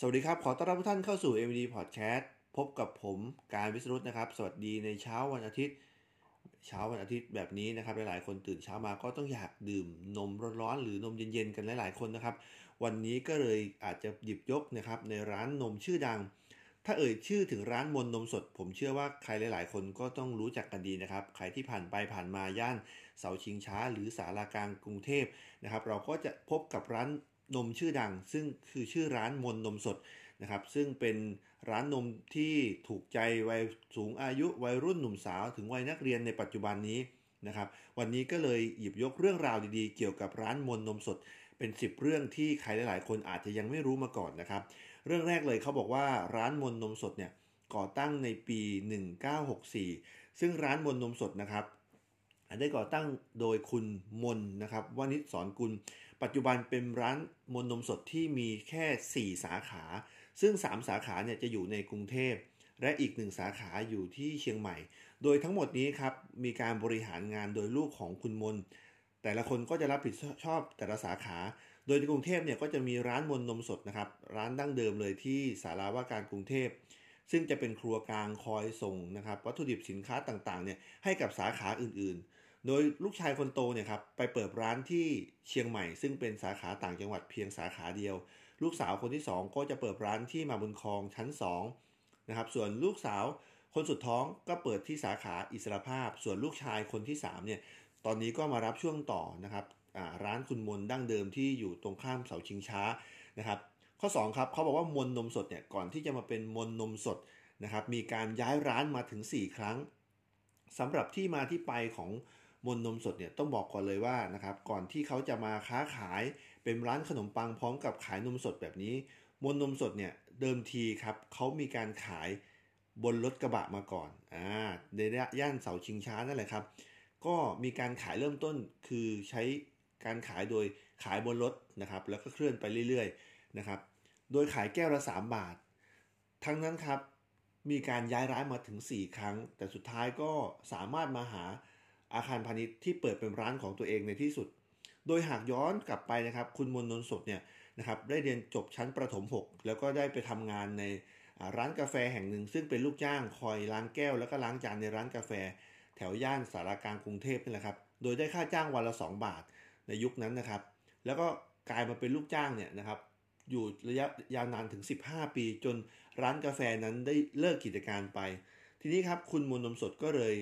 สวัสดีครับขอต้อนรับทุกท่านเข้าสู่ MD Podcast พบกับผมการวิศรุตนะครับสวัสดีในเช้าวันอาทิตย์แบบนี้นะครับหลายๆคนตื่นเช้ามาก็ต้องอยากดื่มนมร้อนๆหรือนมเย็นๆกันหลายๆคนนะครับวันนี้ก็เลยอาจจะหยิบยกนะครับในร้านนมชื่อดังถ้าเอ่ยชื่อถึงร้านมนนมสดผมเชื่อว่าใครหลายๆคนก็ต้องรู้จักกันดีนะครับใครที่ผ่านไปผ่านมาย่านเสาชิงช้าหรือศาลากลางกรุงเทพนะครับเราก็จะพบกับร้านนมชื่อดังซึ่งคือชื่อร้านมนนมสดนะครับซึ่งเป็นร้านนมที่ถูกใจวัยสูงอายุวัยรุ่นหนุ่มสาวถึงวัยนักเรียนในปัจจุบันนี้นะครับวันนี้ก็เลยหยิบยกเรื่องราวดีๆเกี่ยวกับร้านมนนมสดเป็น10เรื่องที่ใครหลายๆคนอาจจะยังไม่รู้มาก่อนนะครับเรื่องแรกเลยเขาบอกว่าร้านมนนมสดเนี่ยก่อตั้งในปี1964ซึ่งร้านมนนมสดนะครับได้ก่อตั้งโดยคุณมนนะครับวณิชสอนกุลปัจจุบันเป็นร้านมนนมสดที่มีแค่4สาขาซึ่ง3สาขาเนี่ยจะอยู่ในกรุงเทพและอีก1สาขาอยู่ที่เชียงใหม่โดยทั้งหมดนี้ครับมีการบริหารงานโดยลูกของคุณมนแต่ละคนก็จะรับผิดชอบแต่ละสาขาโดยในกรุงเทพเนี่ยก็จะมีร้านมนนมสดนะครับร้านดั้งเดิมเลยที่ศาลาว่าการกรุงเทพซึ่งจะเป็นครัวกลางคอยส่งนะครับวัตถุดิบสินค้าต่างๆเนี่ยให้กับสาขาอื่นๆโดยลูกชายคนโตเนี่ยครับไปเปิดร้านที่เชียงใหม่ซึ่งเป็นสาขาต่างจังหวัดเพียงสาขาเดียวลูกสาวคนที่2ก็จะเปิดร้านที่มาบุญครองชั้น2นะครับส่วนลูกสาวคนสุดท้องก็เปิดที่สาขาอิสรภาพส่วนลูกชายคนที่3เนี่ยตอนนี้ก็มารับช่วงต่อนะครับร้านคุณมนดั้งเดิมที่อยู่ตรงข้ามเสาชิงช้านะครับข้อ2ครับเขาบอกว่ามนนมสดเนี่ยก่อนที่จะมาเป็นมนนมสดนะครับมีการย้ายร้านมาถึง4ครั้งสำหรับที่มาที่ไปของมนนมสดเนี่ยต้องบอกก่อนเลยว่านะครับก่อนที่เขาจะมาค้าขายเป็นร้านขนมปังพร้อมกับขายนมสดแบบนี้มนนมสดเนี่ยเดิมทีครับเขามีการขายบนรถกระบะมาก่อนในย่านเสาชิงช้านั่นแหละครับก็มีการขายเริ่มต้นคือใช้การขายโดยขายบนรถนะครับแล้วก็เคลื่อนไปเรื่อยๆนะครับโดยขายแก้วละ3บาททั้งนั้นครับมีการย้ายร้านมาถึง4ครั้งแต่สุดท้ายก็สามารถมาหาอาคารพาณิชย์ที่เปิดเป็นร้านของตัวเองในที่สุดโดยหากย้อนกลับไปนะครับคุณมนนนสดเนี่ยนะครับได้เรียนจบชั้นประถม6แล้วก็ได้ไปทำงานในร้านกาแฟแห่งหนึ่งซึ่งเป็นลูกจ้างคอยล้างแก้วแล้วก็ล้างจานในร้านกาแฟแถวย่านสารากลางกรุงเทพนี่แหละครับโดยได้ค่าจ้างวันละ2บาทในยุคนั้นนะครับแล้วก็กลายมาเป็นลูกจ้างเนี่ยนะครับอยู่ระยะยาวนานถึง15ปีจนร้านกาแฟนั้นได้เลิกกิจการไปทีนี้ครับคุณมนนมสดก็เลย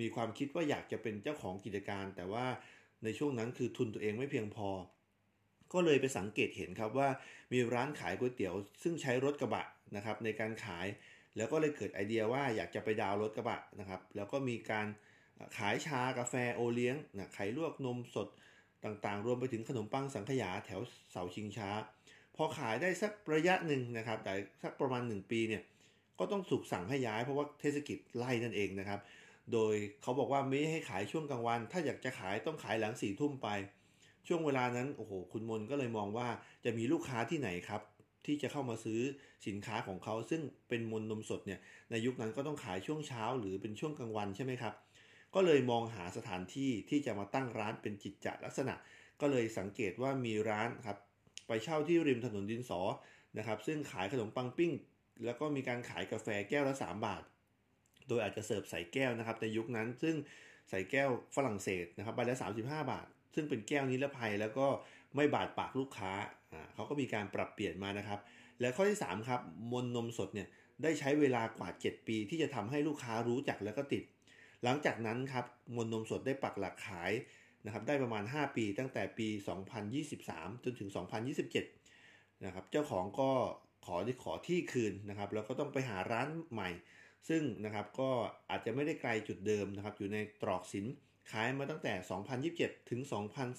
มีความคิดว่าอยากจะเป็นเจ้าของกิจการแต่ว่าในช่วงนั้นคือทุนตัวเองไม่เพียงพอก็เลยไปสังเกตเห็นครับว่ามีร้านขายก๋วยเตี๋ยวซึ่งใช้รถกระบะนะครับในการขายแล้วก็เลยเกิดไอเดียว่าอยากจะไปดาวรถกระบะนะครับแล้วก็มีการขายชากาแฟโอเลี้ยงไข่ลวกนมสดต่างๆรวมไปถึงขนมปังสังขยาแถวเสาชิงช้าพอขายได้สักระยะหนึ่งนะครับแต่สักประมาณ1ปีเนี่ยก็ต้องถูกสั่งให้ย้ายเพราะว่าเทศกิจไล่นั่นเองนะครับโดยเขาบอกว่าไม่ให้ขายช่วงกลางวันถ้าอยากจะขายต้องขายหลัง 4 ทุ่มไปช่วงเวลานั้นโอ้โหคุณมนก็เลยมองว่าจะมีลูกค้าที่ไหนครับที่จะเข้ามาซื้อสินค้าของเขาซึ่งเป็นมนนมสดเนี่ยในยุคนั้นก็ต้องขายช่วงเช้าหรือเป็นช่วงกลางวันใช่ไหมครับก็เลยมองหาสถานที่ที่จะมาตั้งร้านเป็นกิจลักษณะก็เลยสังเกตว่ามีร้านครับไปเช่าที่ริมถนนดินสอนะครับซึ่งขายขนมปังปิ้งแล้วก็มีการขายกาแฟแก้วละ3บาทโดยอาจจะเสิร์ฟใส่แก้วนะครับในยุคนั้นซึ่งใส่แก้วฝรั่งเศสนะครับใบละ35บาทซึ่งเป็นแก้วนิรภัยแล้วก็ไม่บาดปากลูกค้าเขาก็มีการปรับเปลี่ยนมานะครับและข้อที่3ครับมนนมสดเนี่ยได้ใช้เวลากว่า7ปีที่จะทำให้ลูกค้ารู้จักแล้วก็ติดหลังจากนั้นครับมนนมสดได้ปักหลักขายนะครับได้ประมาณ5ปีตั้งแต่ปี2023จนถึง2027นะครับเจ้าของก็ขอที่คืนนะครับแล้วก็ต้องไปหาร้านใหม่ซึ่งนะครับก็อาจจะไม่ได้ไกลจุดเดิมนะครับอยู่ในตรอกสินขายมาตั้งแต่2027ถึง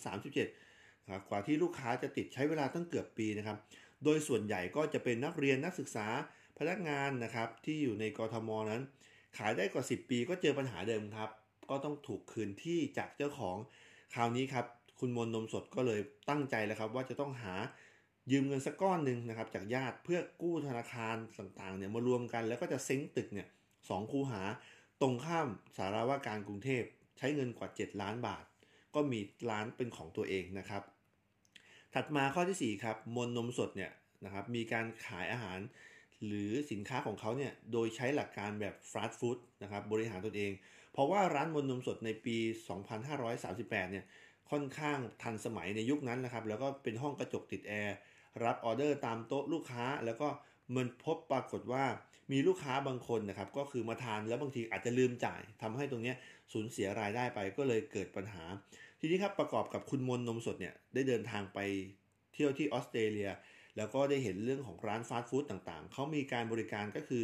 2037นะครับกว่าที่ลูกค้าจะติดใช้เวลาตั้งเกือบปีนะครับโดยส่วนใหญ่ก็จะเป็นนักเรียนนักศึกษาพนักงานนะครับที่อยู่ในกทมนั้นขายได้กว่า10ปีก็เจอปัญหาเดิมครับก็ต้องถูกคืนที่จากเจ้าของคราวนี้ครับคุณมนนมสดก็เลยตั้งใจแล้วครับว่าจะต้องหายืมเงินสักก้อนนึงนะครับจากญาติเพื่อกู้ธนาคารต่างๆเนี่ยมารวมกันแล้วก็จะเซ้งตึกเนี่ย2คูหาตรงข้ามศาลาว่าการกรุงเทพใช้เงินกว่า7ล้านบาทก็มีร้านเป็นของตัวเองนะครับ ถัดมาข้อที่4ครับมวลนมสดเนี่ยนะครับมีการขายอาหารหรือสินค้าของเขาเนี่ยโดยใช้หลักการแบบฟาสต์ฟู้ดนะครับบริหารตนเองเพราะว่าร้านมวลนมสดในปี2538เนี่ยค่อนข้างทันสมัยในยุคนั้นนะครับแล้วก็เป็นห้องกระจกติดแอร์รับออเดอร์ตามโต๊ะลูกค้าแล้วก็มันพบปรากฏว่ามีลูกค้าบางคนนะครับก็คือมาทานแล้วบางทีอาจจะลืมจ่ายทำให้ตรงนี้สูญเสียรายได้ไปก็เลยเกิดปัญหาทีนี้ครับประกอบกับคุณมนนมสดเนี่ยได้เดินทางไปเที่ยวที่ออสเตรเลียแล้วก็ได้เห็นเรื่องของร้านฟาสต์ฟู้ดต่างๆเขามีการบริการก็คือ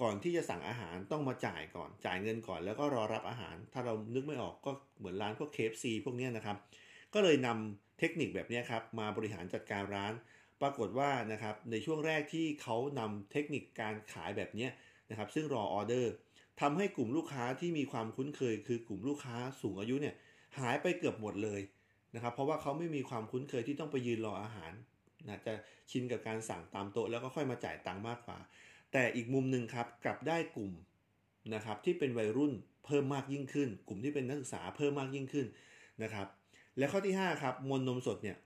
ก่อนที่จะสั่งอาหารต้องมาจ่ายก่อนจ่ายเงินก่อนแล้วก็รอรับอาหารถ้าเรานึกไม่ออกก็เหมือนร้านพวก KFC พวกนี้นะครับก็เลยนำเทคนิคแบบนี้ครับมาบริหารจัดการร้านปรากฏว่านะครับในช่วงแรกที่เขานำเทคนิคการขายแบบนี้นะครับซึ่งรอออเดอร์ทำให้กลุ่มลูกค้าที่มีความคุ้นเคยคือกลุ่มลูกค้าสูงอายุเนี่ยหายไปเกือบหมดเลยนะครับเพราะว่าเขาไม่มีความคุ้นเคยที่ต้องไปยืนรออาหารนะจะชินกับการสั่งตามโต๊ะแล้วก็ค่อยมาจ่ายตังค์มากกว่าแต่อีกมุมนึงครับกลับได้กลุ่มนะครับที่เป็นวัยรุ่นเพิ่มมากยิ่งขึ้นกลุ่มที่เป็นนักศึกษาเพิ่มมากยิ่งขึ้นนะครับและข้อที่5ครับมวลนมสดเนี่ย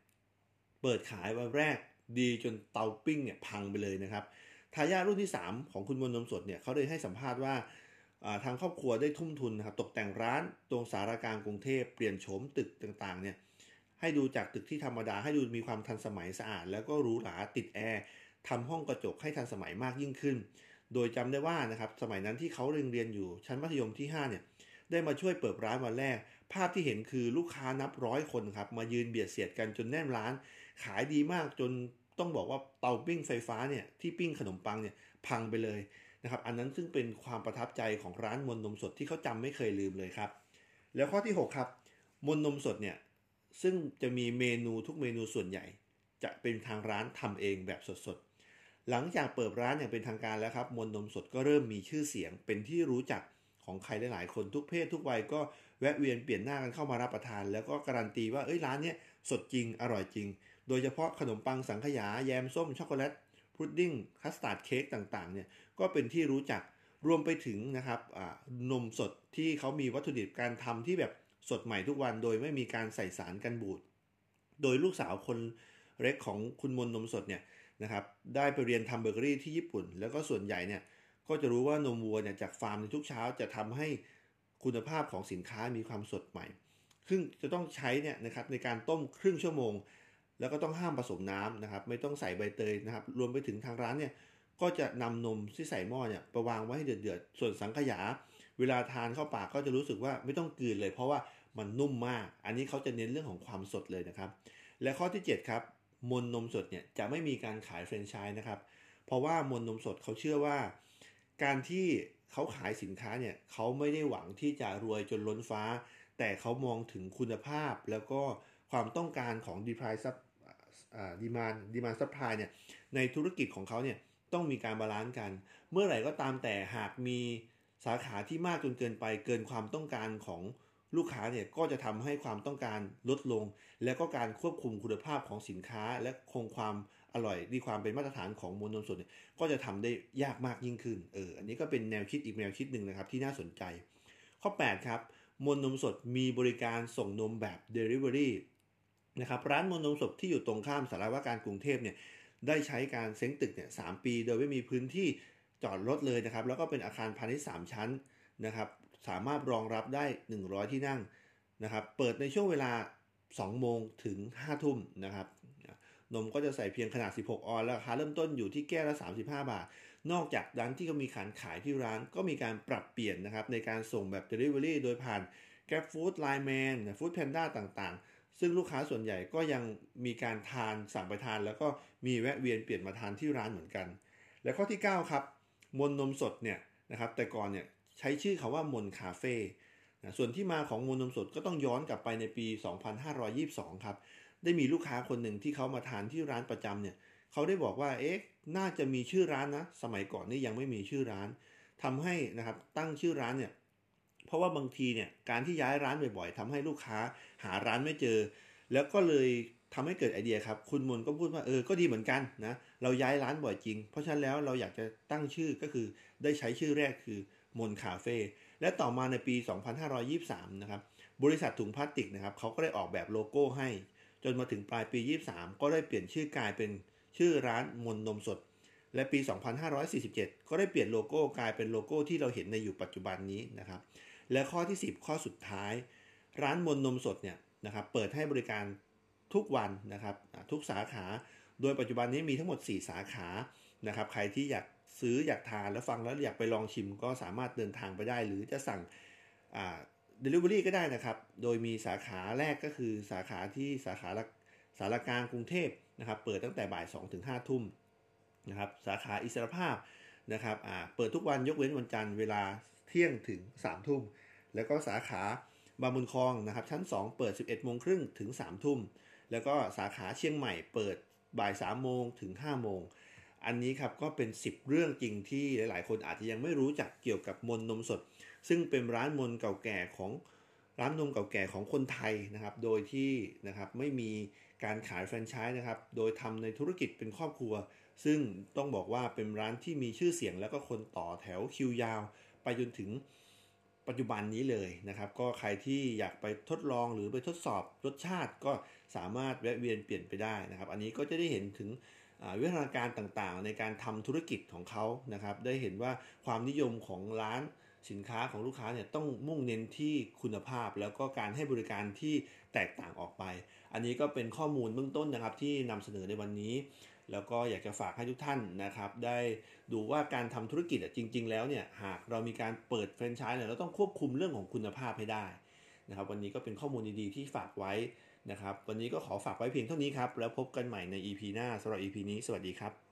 เปิดขายวันแรกดีจนเตาปิ้งเนี่ยพังไปเลยนะครับทายาทรุ่นที่3ของคุณมวลนมสดเนี่ยเขาได้ให้สัมภาษณ์ว่าทางครอบครัวได้ทุ่มทุนนะครับตกแต่งร้านตรงสารกลางกรุงเทพเปลี่ยนโฉมตึกต่างๆเนี่ยให้ดูจากตึกที่ธรรมดาให้ดูมีความทันสมัยสะอาดแล้วก็หรูหราติดแอร์ทำห้องกระจกให้ทันสมัยมากยิ่งขึ้นโดยจำได้ว่านะครับสมัยนั้นที่เขาเรียนอยู่ชั้นมัธยมที่5เนี่ยได้มาช่วยเปิดร้านวันแรกภาพที่เห็นคือลูกค้านับร้อยคนครับมายืนเบียดเสียดกันจนแน่นร้านขายดีมากจนต้องบอกว่าเตาปิ้งไฟฟ้าเนี่ยที่ปิ้งขนมปังเนี่ยพังไปเลยนะครับอันนั้นซึ่งเป็นความประทับใจของร้านมวลนมสดที่เขาจำไม่เคยลืมเลยครับแล้วข้อที่6ครับมวลนมสดเนี่ยซึ่งจะมีเมนูทุกเมนูส่วนใหญ่จะเป็นทางร้านทำเองแบบสดๆหลังจากเปิดร้านอย่างเป็นทางการแล้วครับมวลนมสดก็เริ่มมีชื่อเสียงเป็นที่รู้จักของใครหลายๆคนทุกเพศทุกวัยก็แวะเวียนเปลี่ยนหน้ากันเข้ามารับประทานแล้วก็การันตีว่าร้านเนี้ยสดจริงอร่อยจริงโดยเฉพาะขนมปังสังขยาแยมส้มช็อกโกแลตพุดดิ้งคัสตาร์ดเค้กต่างๆเนี่ยก็เป็นที่รู้จักรวมไปถึงนะครับนมสดที่เขามีวัตถุดิบการทำที่แบบสดใหม่ทุกวันโดยไม่มีการใส่สารกันบูดโดยลูกสาวคนเล็กของคุณมนนมสดเนี่ยนะครับได้ไปเรียนทำเบเกอรี่ที่ญี่ปุ่นแล้วก็ส่วนใหญ่เนี่ยก็จะรู้ว่านมวัวเนี่ยจากฟาร์มในทุกเช้าจะทำให้คุณภาพของสินค้ามีความสดใหม่ซึ่งจะต้องใช้เนี่ยนะครับในการต้มครึ่งชั่วโมงแล้วก็ต้องห้ามผสมน้ำนะครับไม่ต้องใส่ใบเตยนะครับรวมไปถึงทางร้านเนี่ยก็จะนำนมที่ใส่หม้อเนี่ยไปวางไว้ให้เดือดๆส่วนสังขยาเวลาทานเข้าปากก็จะรู้สึกว่าไม่ต้องกลืนเลยเพราะว่ามันนุ่มมากอันนี้เขาจะเน้นเรื่องของความสดเลยนะครับและข้อที่7ครับมวลนมสดเนี่ยจะไม่มีการขายแฟรนไชส์นะครับเพราะว่ามวลนมสดเขาเชื่อว่าการที่เขาขายสินค้าเนี่ยเขาไม่ได้หวังที่จะรวยจนล้นฟ้าแต่เขามองถึงคุณภาพแล้วก็ความต้องการของ demand supply เนี่ยในธุรกิจของเขาเนี่ยต้องมีการบาลานซ์กันเมื่อไหร่ก็ตามแต่หากมีสาขาที่มากจนเกินไปเกินความต้องการของลูกค้าเนี่ยก็จะทำให้ความต้องการลดลงและก็การควบคุมคุณภาพของสินค้าและคงความอร่อยดีความเป็นมาตรฐานของมวลนมสดเนี่ยก็จะทำได้ยากมากยิ่งขึ้นอันนี้ก็เป็นแนวคิดอีกแนวคิดหนึ่งนะครับที่น่าสนใจข้อ8ครับมวลนมสดมีบริการส่งนมแบบ delivery นะครับร้านมวลนมสดที่อยู่ตรงข้ามสารวการกรุงเทพเนี่ยได้ใช้การเซ้งตึกเนี่ย3 ปีโดยไม่มีพื้นที่จอดรถเลยนะครับแล้วก็เป็นอาคารพาณิชย์3 ชั้นนะครับสามารถรองรับได้100ที่นั่งนะครับเปิดในช่วงเวลา 20:00 นถึง 5:00 นนะครับนมก็จะใส่เพียงขนาด16 ออนซ์ราคาเริ่มต้นอยู่ที่แก้วละ35 บาทนอกจากนั้นที่เขามีขายที่ร้านก็มีการปรับเปลี่ยนนะครับในการส่งแบบ Delivery โดยผ่าน Grab Food, Line Man, Food Panda ต่างๆซึ่งลูกค้าส่วนใหญ่ก็ยังมีการทานสั่งไปทานแล้วก็มีแวะเวียนเปลี่ยนมาทานที่ร้านเหมือนกันและข้อที่9ครับมวลนมสดเนี่ยนะครับแต่ก่อนเนี่ยใช้ชื่อคำว่ามนคาเฟ่ส่วนที่มาของมวลนมสดก็ต้องย้อนกลับไปในปี 2522 ครับได้มีลูกค้าคนหนึ่งที่เขามาทานที่ร้านประจำเนี่ยเขาได้บอกว่าน่าจะมีชื่อร้านนะสมัยก่อนนี่ยังไม่มีชื่อร้านทำให้นะครับตั้งชื่อร้านเนี่ยเพราะว่าบางทีเนี่ยการที่ย้ายร้านบ่อยๆทำให้ลูกค้าหาร้านไม่เจอแล้วก็เลยทำให้เกิดไอเดียครับคุณมนก็พูดว่าก็ดีเหมือนกันนะเราย้ายร้านบ่อยจริงเพราะฉะนั้นแล้วเราอยากจะตั้งชื่อก็คือได้ใช้ชื่อแรกคือมนคาเฟ่และต่อมาในปี 2523 นะครับบริษัทถุงพลาสติกนะครับเขาก็ได้ออกแบบโลโก้ให้จ จนมาถึงปลายปี23ก็ได้เปลี่ยนชื่อกลายเป็นชื่อร้านมนนมสดและปี2547ก็ได้เปลี่ยนโลโก้กลายเป็นโลโก้ที่เราเห็นในอยู่ปัจจุบันนี้นะครับและข้อที่10ข้อสุดท้ายร้านมนนมสดเนี่ยนะครับเปิดให้บริการทุกวันนะครับทุกสาขาโดยปัจจุบันนี้มีทั้งหมด4สาขานะครับใครที่อยากซื้ออยากทานแล้วฟังแล้วอยากไปลองชิมก็สามารถเดินทางไปได้หรือจะสั่งdelivery ก็ได้นะครับโดยมีสาขาแรกก็คือสาขากลางกรุงเทพนะครับเปิดตั้งแต่บ่าย 2 ถึง 5 ทุ่มนะครับสาขาอิสรภาพนะครับเปิดทุกวันยกเว้นวันจันทร์เวลาเที่ยงถึง 3 ทุ่มแล้วก็สาขาบางบุญคลองนะครับชั้น2เปิด 11:30 นถึง 3 ทุ่มแล้วก็สาขาเชียงใหม่เปิดบ่าย 3 โมงถึง 5 โมงอันนี้ครับก็เป็น10เรื่องจริงที่หลายๆคนอาจจะยังไม่รู้จักเกี่ยวกับมนนมสดซึ่งเป็นร้านนมเก่าแก่ของคนไทยนะครับโดยที่นะครับไม่มีการขายแฟรนไชส์นะครับโดยทำในธุรกิจเป็นครอบครัวซึ่งต้องบอกว่าเป็นร้านที่มีชื่อเสียงแล้วก็คนต่อแถวคิวยาวไปจนถึงปัจจุบันนี้เลยนะครับก็ใครที่อยากไปทดลองหรือไปทดสอบรสชาติก็สามารถแวะเวียนเปลี่ยนไปได้นะครับอันนี้ก็จะได้เห็นถึงวิธีการต่างๆในการทำธุรกิจของเขานะครับได้เห็นว่าความนิยมของร้านสินค้าของลูกค้าเนี่ยต้องมุ่งเน้นที่คุณภาพแล้วก็การให้บริการที่แตกต่างออกไปอันนี้ก็เป็นข้อมูลเบื้องต้นนะครับที่นำเสนอในวันนี้แล้วก็อยากจะฝากให้ทุกท่านนะครับได้ดูว่าการทำธุรกิจจริงๆแล้วเนี่ยหากเรามีการเปิดแฟรนไชส์เนี่ยเราต้องควบคุมเรื่องของคุณภาพให้ได้นะครับวันนี้ก็เป็นข้อมูลดีๆที่ฝากไว้นะครับวันนี้ก็ขอฝากไว้เพียงเท่านี้ครับแล้วพบกันใหม่ใน EP หน้าสำหรับ EP นี้สวัสดีครับ